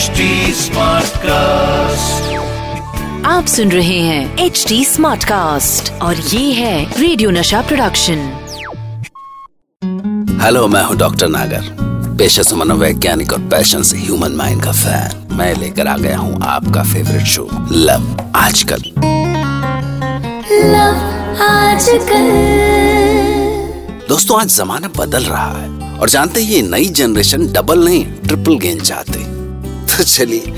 HD Smartcast। आप सुन रहे हैं HD Smartcast और ये है रेडियो नशा प्रोडक्शन। हेलो, मैं हूँ डॉक्टर नागर, पेशे से मनोवैज्ञानिक और पैशन से ह्यूमन माइंड का फैन। मैं लेकर आ गया हूँ आपका favourite show love Aajkal. Love Aajkal. दोस्तों, आज जमाना बदल रहा है और जानते ये नई जनरेशन डबल नहीं ट्रिपल गेंद चाहते। तो चलिए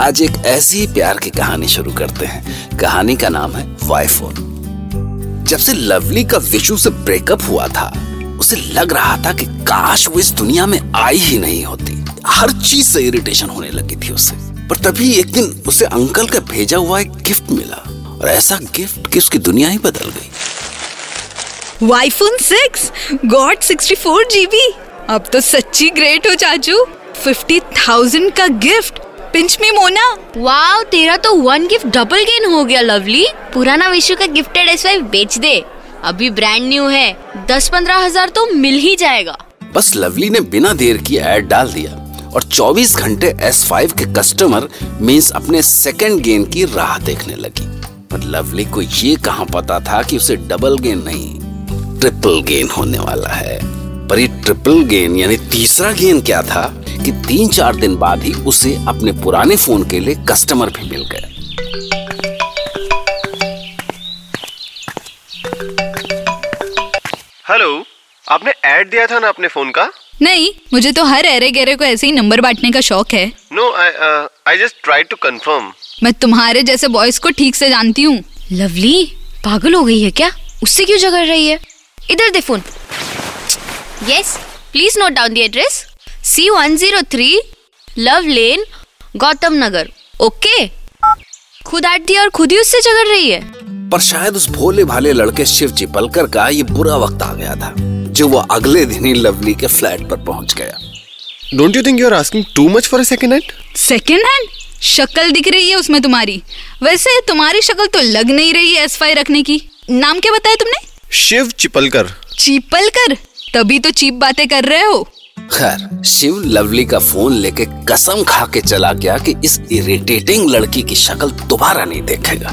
आज एक ऐसी प्यार की कहानी शुरू करते हैं। कहानी का नाम है वाईफोन। जब से लवली का विशु से ब्रेकअप हुआ था, उसे लग रहा था कि काश वो इस दुनिया में आई ही नहीं होती। हर चीज से इरिटेशन होने लगी थी उसे। पर तभी एक दिन उसे अंकल का भेजा हुआ एक गिफ्ट मिला और ऐसा गिफ्ट कि उसकी दुनिया ही बदल गई। IPhone 6 gold 64 GB। अब तो सच्ची ग्रेट हो चाचू। 50,000 का गिफ्ट पिंच में मोना। वाव, तेरा तो वन गिफ्ट डबल गेन हो गया लवली। पुराना विशु का गिफ्टेड S5 बेच दे, अभी ब्रांड न्यू है, 10-15 हजार तो मिल ही जाएगा। बस लवली ने बिना देर की एड डाल दिया और 24 घंटे S5 के कस्टमर मीन्स अपने सेकंड गेन की राह देखने लगी। पर लवली को ये कहाँ पता था कि उसे डबल गेन नहीं ट्रिपल गेन होने वाला है। पर ये ट्रिपल गेन यानी तीसरा गेन क्या था कि 3-4 दिन बाद ही उसे अपने पुराने फोन के लिए कस्टमर भी मिल गया। हेलो, आपने ऐड दिया था ना अपने फोन का? नहीं, मुझे तो हर ऐरे गहरे को ऐसे ही नंबर बांटने का शौक है। No, I just try to confirm. मैं तुम्हारे जैसे बॉयज को ठीक से जानती हूँ। लवली पागल हो गई है क्या? उससे क्यों झगड़ रही है? इधर दे phone. Yes, please note down the address. C103 Love Lane, Gautam Nagar. Okay? खुद आट दिया और खुद ही उससे झगड़ रही है। पर शायद उस भोले भाले लड़के शिव चिपलकर का ये बुरा वक्त आ गया था, जो वो अगले दिन ही लवली के फ्लैट पर पहुंच गया। Don't you think you are asking too much for a second hand? Second hand? शक्ल दिख रही है उसमें तुम्हारी। वैसे तुम्हारी शक्ल तो लग नहीं रही है S5 रखने की। नाम क्या बताया तुमने? शिव चिपलकर। चिपलकर, तभी तो चीप बातें कर रहे हो। खैर, शिव लवली का फोन लेके कसम खा के चला गया कि इस इरिटेटिंग लड़की की शक्ल दोबारा नहीं देखेगा।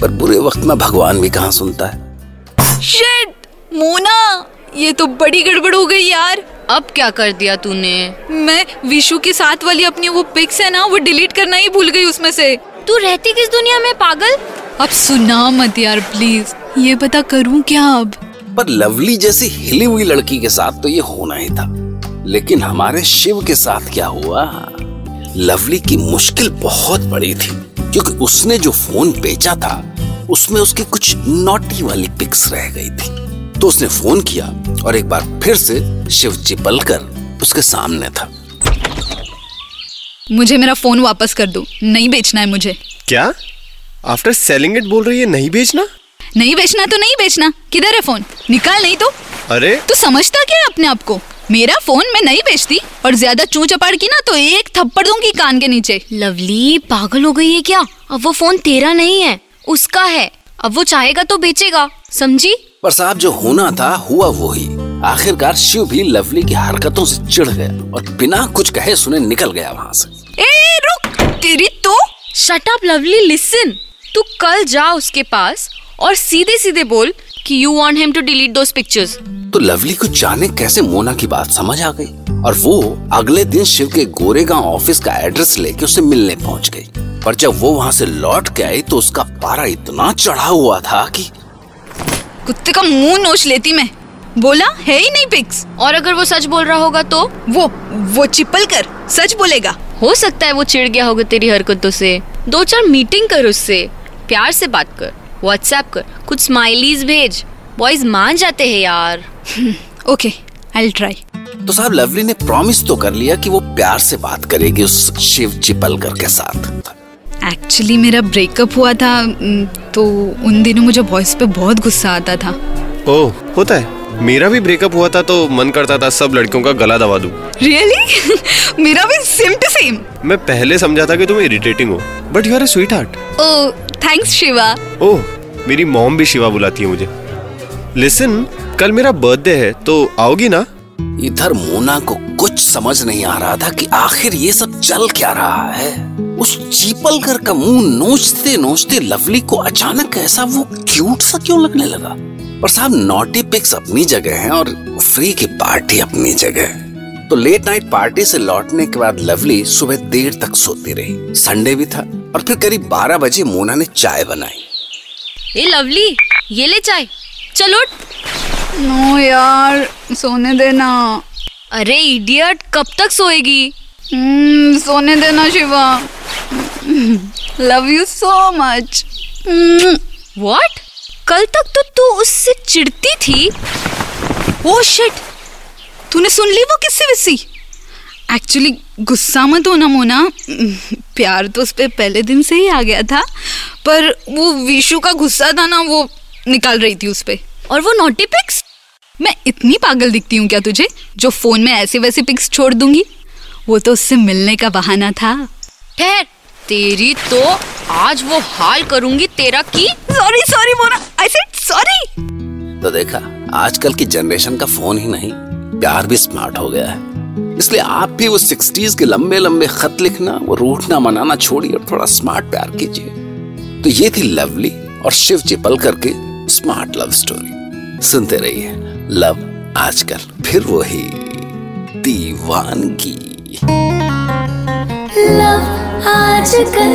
पर बुरे वक्त में भगवान भी कहाँ सुनता है। शिट, मोना, ये तो बड़ी गड़बड़ हो गई यार। अब क्या कर दिया तूने? मैं विशु के साथ वाली अपनी वो पिक्स है ना, वो डिलीट करना ही भूल गई उसमें से। तू रहती किस दुनिया में पागल? अब सुना मत यार प्लीज, ये पता करूँ क्या अब? पर लवली जैसी हिली हुई लड़की के साथ तो ये होना ही था। लेकिन हमारे शिव के साथ क्या हुआ? लवली की मुश्किल बहुत बड़ी थी, क्योंकि उसने जो फोन बेचा था उसमें उसकी कुछ नॉटी वाली पिक्स रह गई थी। तो उसने फोन किया और एक बार फिर से शिव चिपलकर उसके सामने था। मुझे मेरा फोन वापस कर दो, नहीं बेचना है मुझे। क्या आफ्टर सेलिंग इट बोल रही है? नहीं बेचना? नहीं बेचना तो नहीं बेचना। किधर है फोन? निकाल नहीं तो। अरे तू समझता क्या है अपने आप को? मेरा फोन मैं नहीं बेचती, और ज्यादा चूं चपाड़ की ना तो एक थप्पड़ दूंगी कान के नीचे। लवली पागल हो गई है क्या? अब वो फोन तेरा नहीं है, उसका है। अब वो चाहेगा तो बेचेगा, समझी? पर साहब, जो होना था हुआ वो ही। आखिरकार शिव भी लवली की हरकतों से चिढ़ गया और बिना कुछ कहे सुने निकल गया वहाँ से। ए रुक, तेरी तो। Shut up lovely, listen. तू कल जा उसके पास और सीधे सीधे बोल कि you want him to delete those pictures. तो लवली को जाने कैसे मोना की बात समझ आ गई और वो अगले दिन शिव के गोरेगांव ऑफिस का एड्रेस लेके उसे मिलने पहुंच गई। पर जब वो वहां से लौट के आई तो उसका पारा इतना चढ़ा हुआ था कि कुत्ते का मुंह नोच लेती मैं। बोला है ही नहीं पिक्स। और अगर वो सच बोल रहा होगा तो वो चिपलकर सच बोलेगा। हो सकता है वो चिढ़ गया होगा तेरी हरकतों से। 2-4 मीटिंग कर, उससे प्यार से बात कर, व्हाट्सएप कर, कुछ स्माइलीज भेज। बॉयज मान जाते हैं यार। Okay, I will try. तो साहब, लवली ने प्रॉमिस तो कर लिया कि वो प्यार से बात करेगी उस शिव चिपलकर के साथ। एक्चुअली मेरा ब्रेकअप हुआ था, तो उन दिनों मुझे बॉयज पे बहुत गुस्सा आता था। ओह, होता है। मेरा भी ब्रेकअप हुआ था तो मन करता था सब लड़कियों का गला दबा दूं। रियली? मेरा भी सेम टू सेम। मैं पहले समझा था कि तुम इरिटेटिंग हो, but you are a sweetheart. Oh, thanks Shiva. ओह, मेरी मॉम भी शिवा बुलाती है मुझे। लिसन, कल मेरा बर्थडे है, तो आओगी ना? इधर मोना को कुछ समझ नहीं आ रहा था कि आखिर ये सब चल क्या रहा है। उस चीपलकर का मुंह नोचते नोचते लवली को अचानक ऐसा वो क्यूट सा क्यों लगने लगा। और साहब नॉटी पिक्स अपनी जगह हैं और फ्री की पार्टी अपनी जगह है। तो लेट नाइट पार्टी से लौटने के बाद लवली सुबह देर तक सोती रही। संडे भी था और फिर करीब 12 बजे मोना ने चाय बनाई। ए लवली, ये ले चाय, चल उठ। नो यार, सोने देना। अरे इडियट, कब तक सोएगी? सोने देना Shiva. Love you so much. What? कल तक तो तू उससे चिढ़ती थी। ओह शिट, तूने सुन ली वो किस्से विस्सी? एक्चुअली गुस्सा मत होना मोना, प्यार तो उस पर पहले दिन से ही आ गया था, पर वो विशु का गुस्सा था ना, वो निकाल रही थी उस पर। और वो नॉटी पिक्स? मैं इतनी पागल दिखती हूँ क्या तुझे, जो फोन में ऐसे वैसे पिक्स छोड़ दूंगी? वो तो उससे मिलने का बहाना था। ठहर, तेरी तो आज वो हाल करूंगी तेरा की। Sorry sorry Mona, I said sorry. तो देखा, आजकल की जनरेशन का फोन ही नहीं, प्यार भी स्मार्ट हो गया है। इसलिए आप भी वो 60s के लंबे लंबे खत लिखना, वो रूठना मनाना छोड़िए और थोड़ा स्मार्ट प्यार कीजिए। तो ये थी लवली और शिव चिपलकर के स्मार्ट लव स्टोरी। सुनते रहिए लव आजकल, फिर वो ही दीवानगी। लव आजकल।